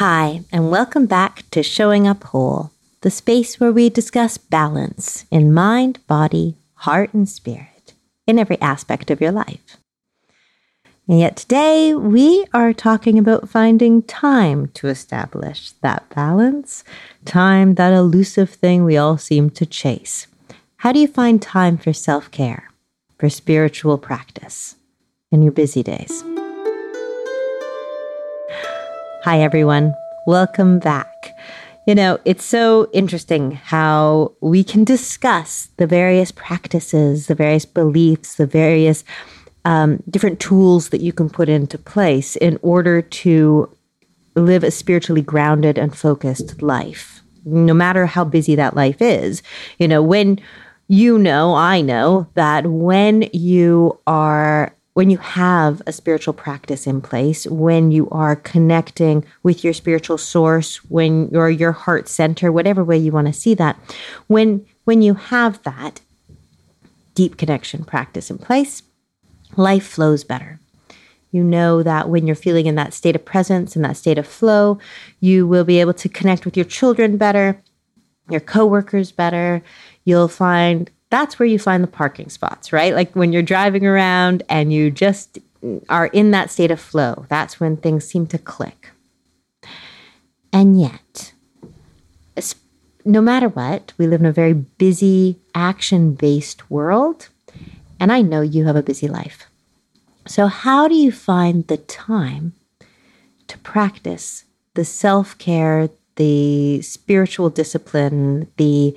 Hi, and welcome back to Showing Up Whole, the space where we discuss balance in mind, body, heart, and spirit in every aspect of your life. And yet today, we are talking about finding time to establish that balance, time, that elusive thing we all seem to chase. How do you find time for self-care, for spiritual practice in your busy days? Hi, everyone. Welcome back. You know, it's so interesting how we can discuss the various practices, the various beliefs, the various different tools that you can put into place in order to live a spiritually grounded and focused life, no matter how busy that life is. You know, I know that when you have a spiritual practice in place, when you are connecting with your spiritual source, when you're your heart center, whatever way you want to see that, when you have that deep connection practice in place, life flows better. You know that when you're feeling in that state of presence, in that state of flow, you will be able to connect with your children better, your coworkers better. That's where you find the parking spots, right? Like when you're driving around and you just are in that state of flow, that's when things seem to click. And yet, no matter what, we live in a very busy, action-based world. And I know you have a busy life. So how do you find the time to practice the self-care, the spiritual discipline, the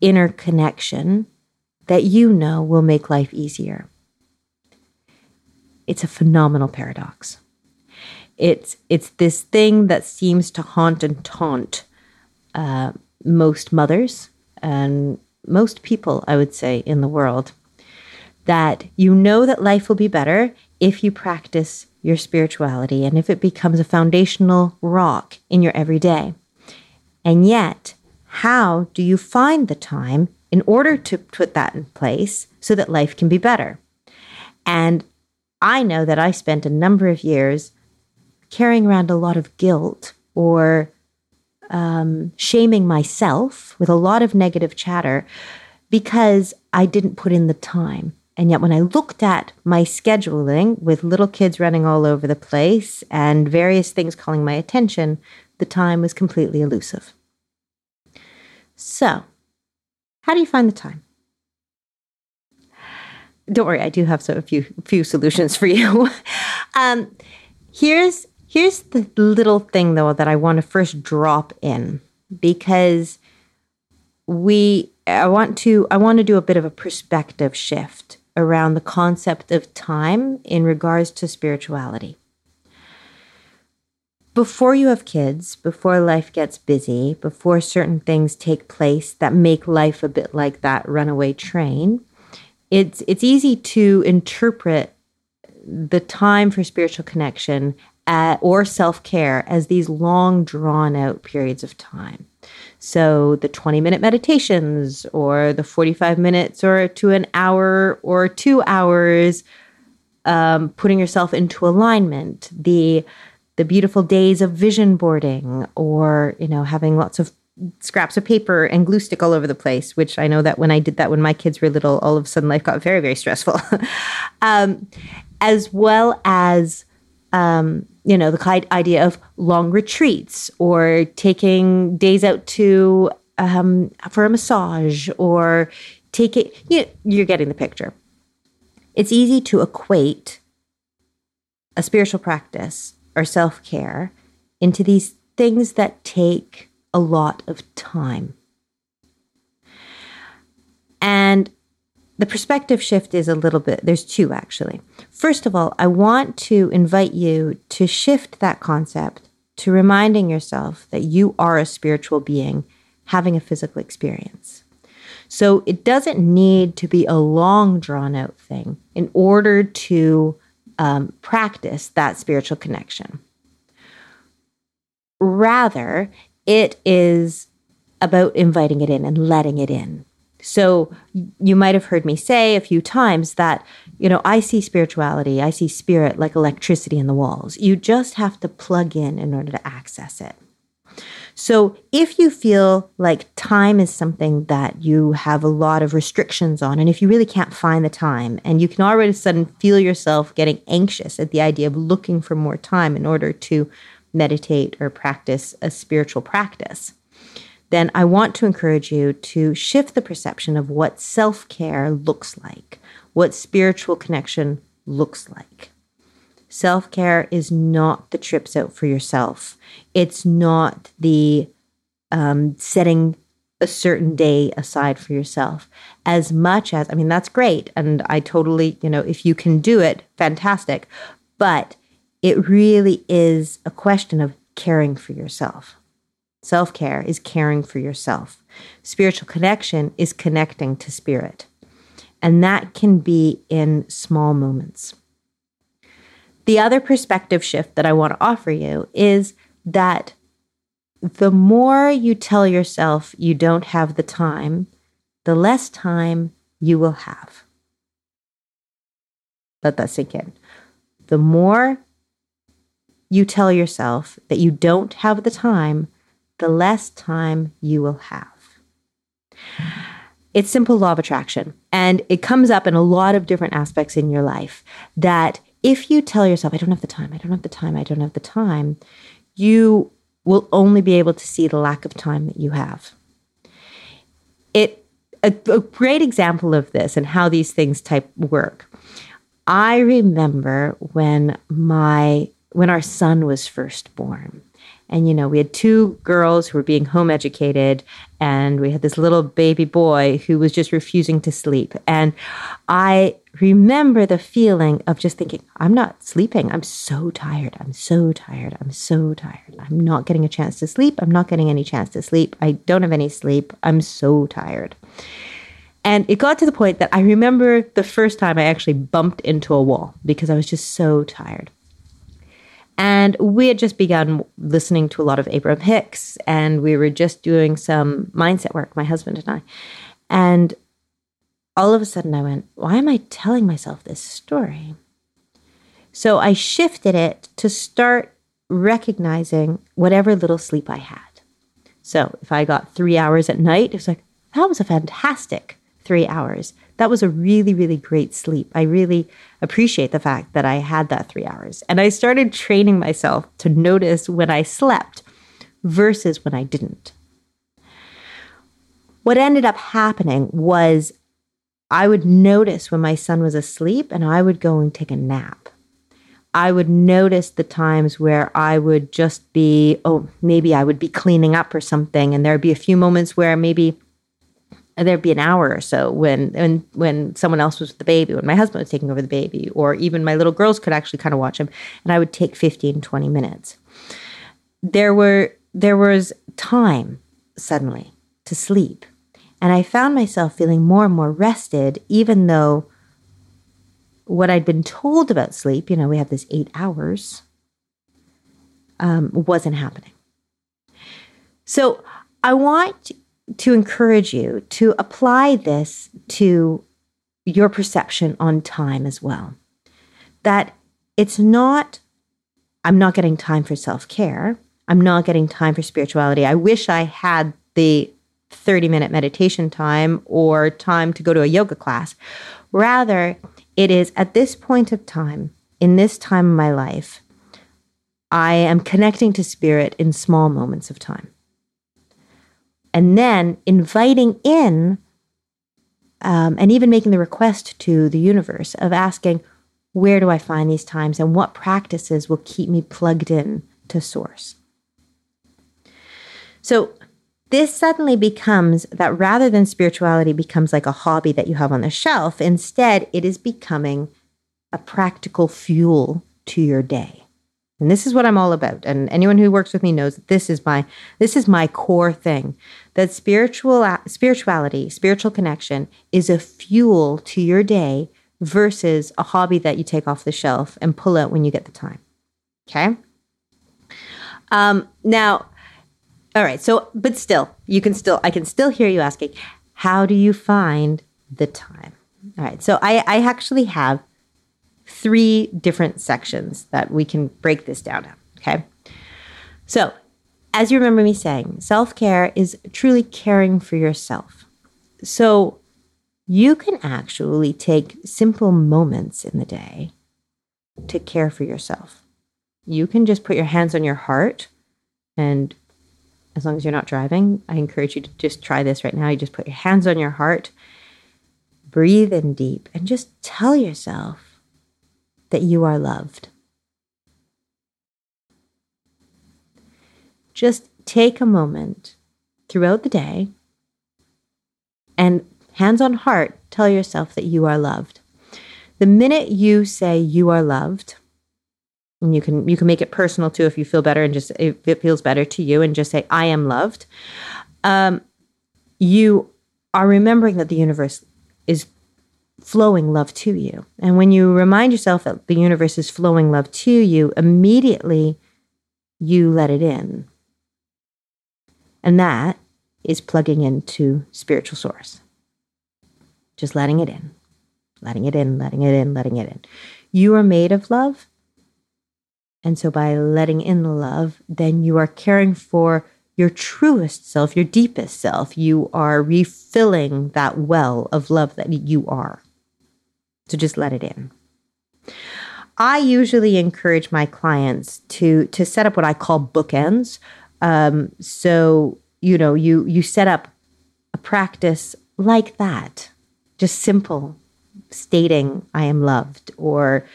inner connection that you know will make life easier? It's a phenomenal paradox. It's this thing that seems to haunt and taunt most mothers and most people, I would say, in the world, that you know that life will be better if you practice your spirituality and if it becomes a foundational rock in your everyday. And yet, how do you find the time in order to put that in place so that life can be better? And I know that I spent a number of years carrying around a lot of guilt or shaming myself with a lot of negative chatter because I didn't put in the time. And yet when I looked at my scheduling with little kids running all over the place and various things calling my attention, the time was completely elusive. So, how do you find the time? Don't worry, I do have a few solutions for you. Here's the little thing, though, that I want to first drop in, because I want to do a bit of a perspective shift around the concept of time in regards to spirituality. Before you have kids, before life gets busy, before certain things take place that make life a bit like that runaway train, it's easy to interpret the time for spiritual connection or self-care as these long, drawn-out periods of time. So the 20-minute meditations or the 45 minutes or to an hour or 2 hours, putting yourself into alignment, the beautiful days of vision boarding, or, you know, having lots of scraps of paper and glue stick all over the place, which I know that when I did that when my kids were little, all of a sudden life got very, very stressful. As well as, you know, the idea of long retreats or taking days out to for a massage or taking, you're getting the picture. It's easy to equate a spiritual practice or self-care into these things that take a lot of time. And the perspective shift is a little bit, there's two actually. First of all, I want to invite you to shift that concept to reminding yourself that you are a spiritual being having a physical experience. So it doesn't need to be a long drawn out thing in order to practice that spiritual connection. Rather, it is about inviting it in and letting it in. So you might have heard me say a few times that, you know, I see spirituality, I see spirit like electricity in the walls. You just have to plug in order to access it. So if you feel like time is something that you have a lot of restrictions on, and if you really can't find the time, and you can all of a sudden feel yourself getting anxious at the idea of looking for more time in order to meditate or practice a spiritual practice, then I want to encourage you to shift the perception of what self-care looks like, what spiritual connection looks like. Self-care is not the trips out for yourself. It's not the setting a certain day aside for yourself. As much as, I mean, that's great. And I totally, you know, if you can do it, fantastic. But it really is a question of caring for yourself. Self-care is caring for yourself. Spiritual connection is connecting to spirit. And that can be in small moments. The other perspective shift that I want to offer you is that the more you tell yourself you don't have the time, the less time you will have. Let that sink in. The more you tell yourself that you don't have the time, the less time you will have. It's simple law of attraction, and it comes up in a lot of different aspects in your life that if you tell yourself, I don't have the time, I don't have the time, I don't have the time, you will only be able to see the lack of time that you have. A great example of this and how these things work. I remember when our son was first born. And, you know, we had two girls who were being home educated, and we had this little baby boy who was just refusing to sleep. And I remember the feeling of just thinking, I'm not sleeping. I'm so tired. I'm so tired. I'm so tired. I'm not getting a chance to sleep. I'm not getting any chance to sleep. I don't have any sleep. I'm so tired. And it got to the point that I remember the first time I actually bumped into a wall because I was just so tired. And we had just begun listening to a lot of Abraham Hicks, and we were just doing some mindset work, my husband and I. And all of a sudden I went, why am I telling myself this story? So I shifted it to start recognizing whatever little sleep I had. So if I got 3 hours at night, it was like, that was a fantastic 3 hours. That was a really, really great sleep. I really appreciate the fact that I had that 3 hours. And I started training myself to notice when I slept versus when I didn't. What ended up happening was I would notice when my son was asleep and I would go and take a nap. I would notice the times where I would just be, maybe I would be cleaning up or something. And there'd be a few moments where maybe there'd be an hour or so when someone else was with the baby, when my husband was taking over the baby, or even my little girls could actually kind of watch him, and I would take 15, 20 minutes. There was time suddenly to sleep, and I found myself feeling more and more rested, even though what I'd been told about sleep, you know, we have this 8 hours, wasn't happening. So I want to encourage you to apply this to your perception on time as well. That it's not, I'm not getting time for self-care. I'm not getting time for spirituality. I wish I had the 30-minute meditation time or time to go to a yoga class. Rather, it is at this point of time, in this time of my life, I am connecting to spirit in small moments of time. And then inviting in and even making the request to the universe of asking, where do I find these times and what practices will keep me plugged in to source? So this suddenly becomes that rather than spirituality becomes like a hobby that you have on the shelf, instead it is becoming a practical fuel to your day. And this is what I'm all about. And anyone who works with me knows that this is my core thing, that spirituality, spiritual connection is a fuel to your day versus a hobby that you take off the shelf and pull out when you get the time. Okay? Now, all right. So, but still, I can still hear you asking, How do you find the time? All right. So I actually have three different sections that we can break this down in. Okay. So as you remember me saying, self-care is truly caring for yourself. So you can actually take simple moments in the day to care for yourself. You can just put your hands on your heart, and as long as you're not driving, I encourage you to just try this right now. You just put your hands on your heart, breathe in deep, and just tell yourself that you are loved. Just take a moment throughout the day and hands on heart, tell yourself that you are loved. The minute you say you are loved, and you can make it personal too if you feel better, and just if it feels better to you, and just say, I am loved. You are remembering that the universe is flowing love to you. And when you remind yourself that the universe is flowing love to you, immediately you let it in. And that is plugging into spiritual source. Just letting it in, letting it in, letting it in, letting it in. You are made of love. And so by letting in the love, then you are caring for your truest self, your deepest self. You are refilling that well of love that you are. So just let it in. I usually encourage my clients to set up what I call bookends. So, you know, you set up a practice like that. Just simple stating, I am loved, or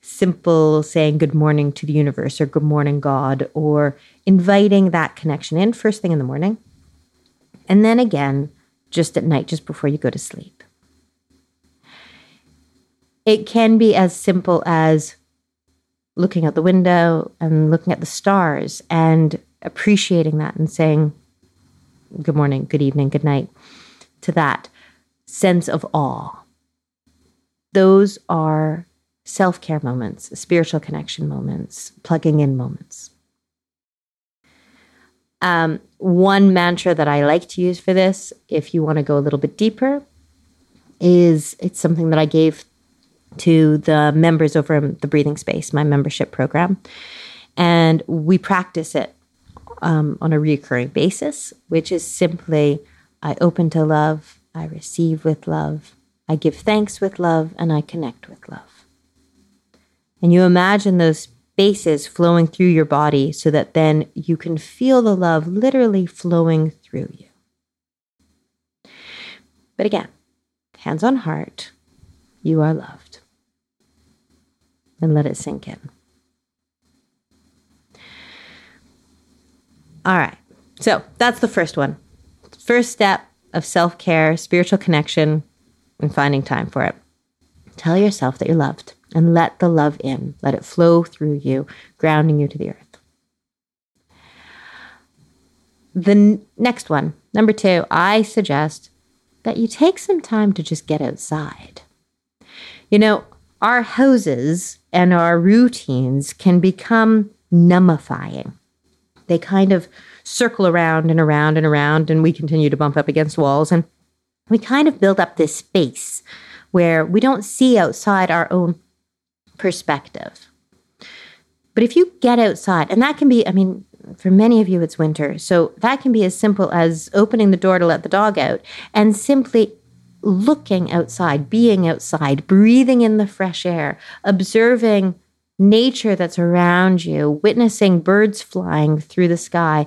simple saying good morning to the universe, or good morning, God, or inviting that connection in first thing in the morning. And then again, just at night, just before you go to sleep. It can be as simple as looking out the window and looking at the stars and appreciating that and saying good morning, good evening, good night to that sense of awe. Those are self-care moments, spiritual connection moments, plugging in moments. One mantra that I like to use for this, if you want to go a little bit deeper, is it's something that I gave to the members over the Breathing Space, my membership program. And we practice it on a recurring basis, which is simply, I open to love, I receive with love, I give thanks with love, and I connect with love. And you imagine those spaces flowing through your body so that then you can feel the love literally flowing through you. But again, hands on heart, you are loved. And let it sink in. All right. So that's the first one. First step of self-care, spiritual connection, and finding time for it. Tell yourself that you're loved. And let the love in. Let it flow through you, grounding you to the earth. The next one, number two, I suggest that you take some time to just get outside. You know, our houses and our routines can become numbifying. They kind of circle around and around and around, and we continue to bump up against walls, and we kind of build up this space where we don't see outside our own perspective. But if you get outside, and that can be, I mean, for many of you, it's winter. So that can be as simple as opening the door to let the dog out and simply looking outside, being outside, breathing in the fresh air, observing nature that's around you, witnessing birds flying through the sky,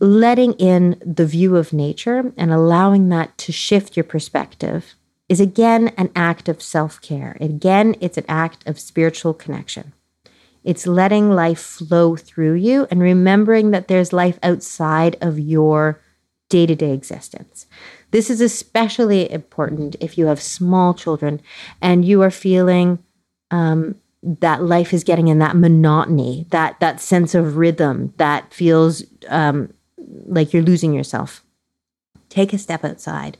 letting in the view of nature and allowing that to shift your perspective is again an act of self-care. Again, it's an act of spiritual connection. It's letting life flow through you and remembering that there's life outside of your day-to-day existence. This is especially important if you have small children and you are feeling that life is getting in that monotony, that sense of rhythm that feels like you're losing yourself. Take a step outside.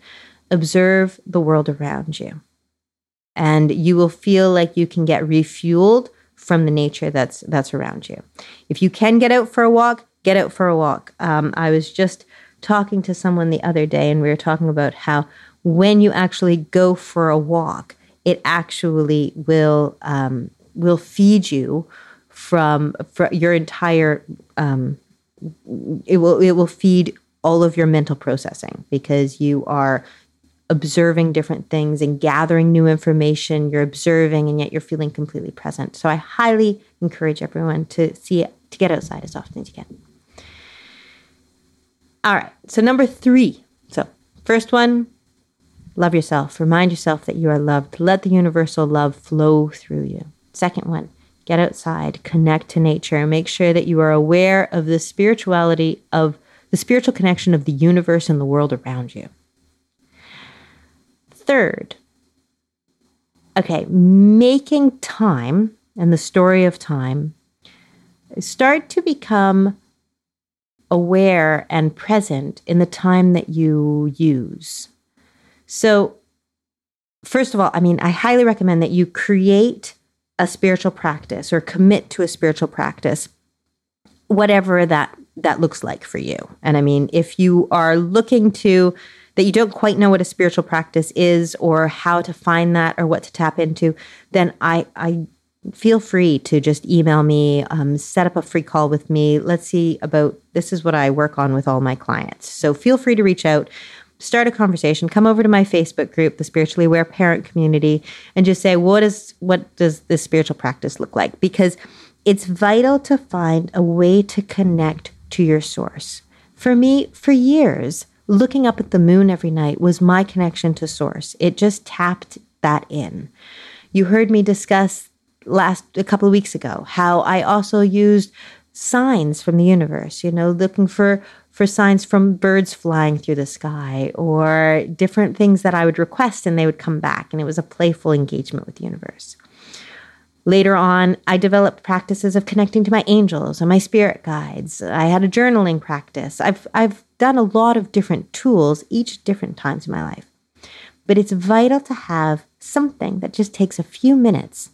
Observe the world around you, and you will feel like you can get refueled from the nature that's around you. If you can get out for a walk, get out for a walk. I was just talking to someone the other day, and we were talking about how when you actually go for a walk, it actually will feed you from your entire it will feed all of your mental processing, because you are observing different things and gathering new information. You're observing, and yet you're feeling completely present. So I highly encourage everyone to get outside as often as you can. All right. So number 3. So first one, love yourself. Remind yourself that you are loved. Let the universal love flow through you. Second one, get outside, connect to nature. Make sure that you are aware of the spirituality of the spiritual connection of the universe and the world around you. Third, making time and the story of time, start to become aware and present in the time that you use. So first of all, I highly recommend that you create a spiritual practice or commit to a spiritual practice, whatever that looks like for you. And if you are looking to that you don't quite know what a spiritual practice is or how to find that or what to tap into, then I feel free to just email me, set up a free call with me. Let's see about, this is what I work on with all my clients. So feel free to reach out, start a conversation, come over to my Facebook group, the Spiritually Aware Parent Community, and just say, what does this spiritual practice look like? Because it's vital to find a way to connect to your source. For me, for years, looking up at the moon every night was my connection to source. It just tapped that in. You heard me discuss a couple of weeks ago how I also used signs from the universe, looking for signs from birds flying through the sky or different things that I would request and they would come back. And it was a playful engagement with the universe. Later on, I developed practices of connecting to my angels and my spirit guides. I had a journaling practice. I've done a lot of different tools, each different times in my life. But it's vital to have something that just takes a few minutes,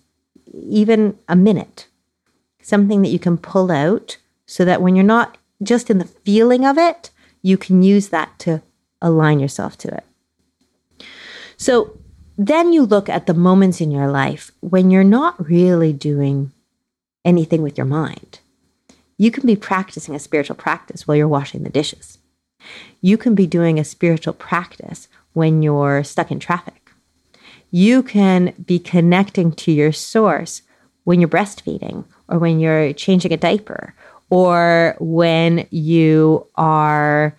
even a minute, something that you can pull out so that when you're not just in the feeling of it, you can use that to align yourself to it. So then you look at the moments in your life when you're not really doing anything with your mind. You can be practicing a spiritual practice while you're washing the dishes. You can be doing a spiritual practice when you're stuck in traffic. You can be connecting to your source when you're breastfeeding or when you're changing a diaper or when you are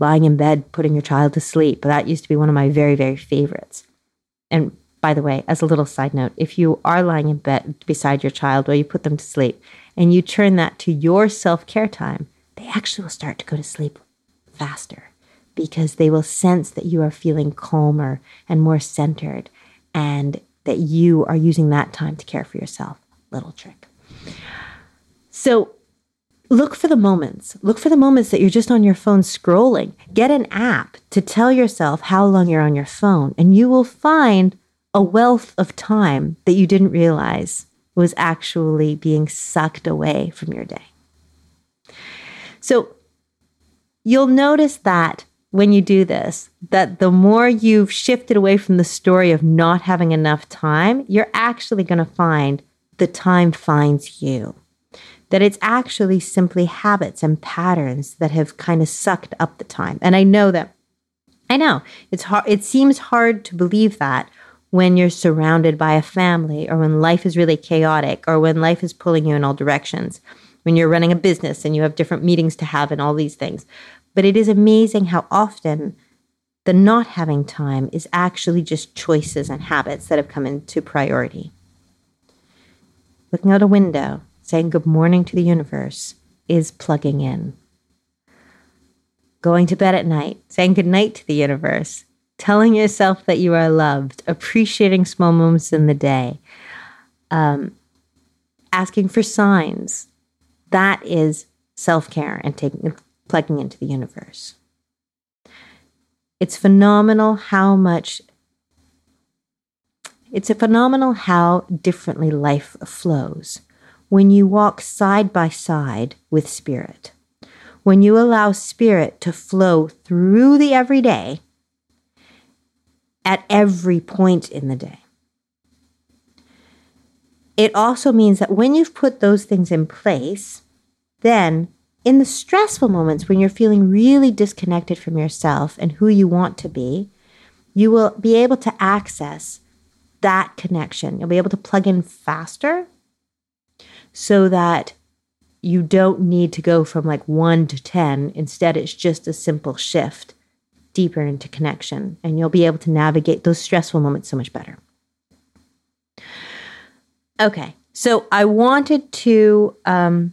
lying in bed, putting your child to sleep. That used to be one of my very, very favorites. And by the way, as a little side note, if you are lying in bed beside your child while you put them to sleep and you turn that to your self-care time, they actually will start to go to sleep faster because they will sense that you are feeling calmer and more centered and that you are using that time to care for yourself. Little trick. So look for the moments. Look for the moments that you're just on your phone scrolling. Get an app to tell yourself how long you're on your phone, and you will find a wealth of time that you didn't realize was actually being sucked away from your day. So you'll notice that when you do this, that the more you've shifted away from the story of not having enough time, you're actually going to find the time finds you. That it's actually simply habits and patterns that have kind of sucked up the time. And I know it's hard. It seems hard to believe that when you're surrounded by a family or when life is really chaotic or when life is pulling you in all directions. When you're running a business and you have different meetings to have and all these things. But it is amazing how often the not having time is actually just choices and habits that have come into priority. Looking out a window, saying good morning to the universe is plugging in. Going to bed at night, saying good night to the universe, telling yourself that you are loved, appreciating small moments in the day, asking for signs. That is self-care and plugging into the universe. It's phenomenal how differently life flows when you walk side by side with spirit. when you allow spirit to flow through the everyday at every point in the day. It also means that when you've put those things in place, then in the stressful moments when you're feeling really disconnected from yourself and who you want to be, you will be able to access that connection. You'll be able to plug in faster so that you don't need to go from like 1 to 10. Instead, it's just a simple shift deeper into connection, and you'll be able to navigate those stressful moments so much better. Okay, so I wanted to, I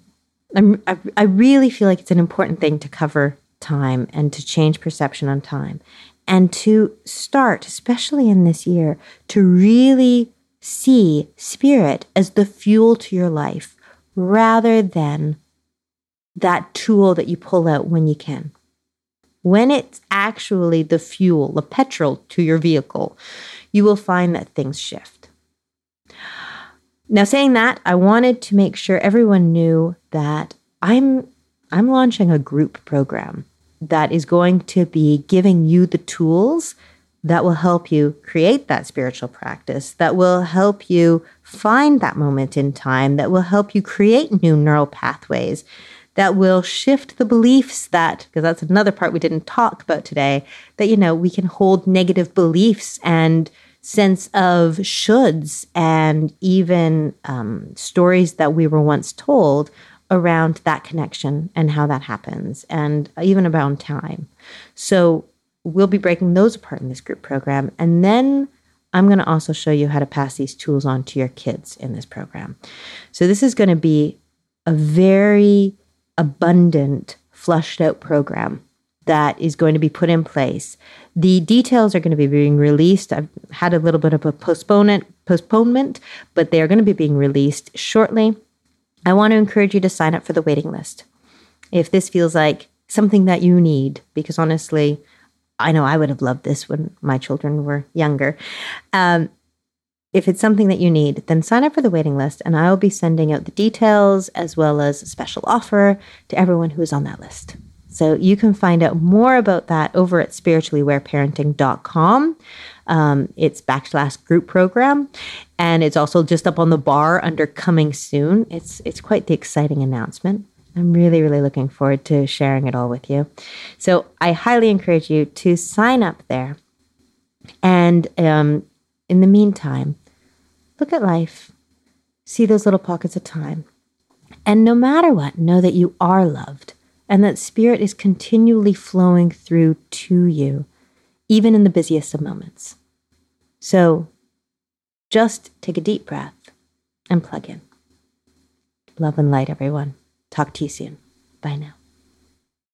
really feel like it's an important thing to cover time and to change perception on time and to start, especially in this year, to really see spirit as the fuel to your life rather than that tool that you pull out when you can. When it's actually the fuel, the petrol to your vehicle, you will find that things shift. Now, saying that, I wanted to make sure everyone knew that I'm launching a group program that is going to be giving you the tools that will help you create that spiritual practice, that will help you find that moment in time, that will help you create new neural pathways, that will shift the beliefs that, because that's another part we didn't talk about today, that, you know, we can hold negative beliefs and sense of shoulds and even stories that we were once told around that connection and how that happens and even around time. So we'll be breaking those apart in this group program. And then I'm going to also show you how to pass these tools on to your kids in this program. So this is going to be a very abundant, flushed out program that is going to be put in place. The details are going to be being released. I've had a little bit of a postponement, but they are going to be being released shortly. I want to encourage you to sign up for the waiting list if this feels like something that you need, because honestly, I know I would have loved this when my children were younger. If it's something that you need, then sign up for the waiting list, and I'll be sending out the details as well as a special offer to everyone who is on that list. So you can find out more about that over at spirituallyawareparenting.com. It's /group program, and it's also just up on the bar under coming soon. It's quite the exciting announcement. I'm really, really looking forward to sharing it all with you. So I highly encourage you to sign up there. And in the meantime, look at life, see those little pockets of time, and no matter what, know that you are loved and that spirit is continually flowing through to you, even in the busiest of moments. So just take a deep breath and plug in. Love and light, everyone. Talk to you soon. Bye now.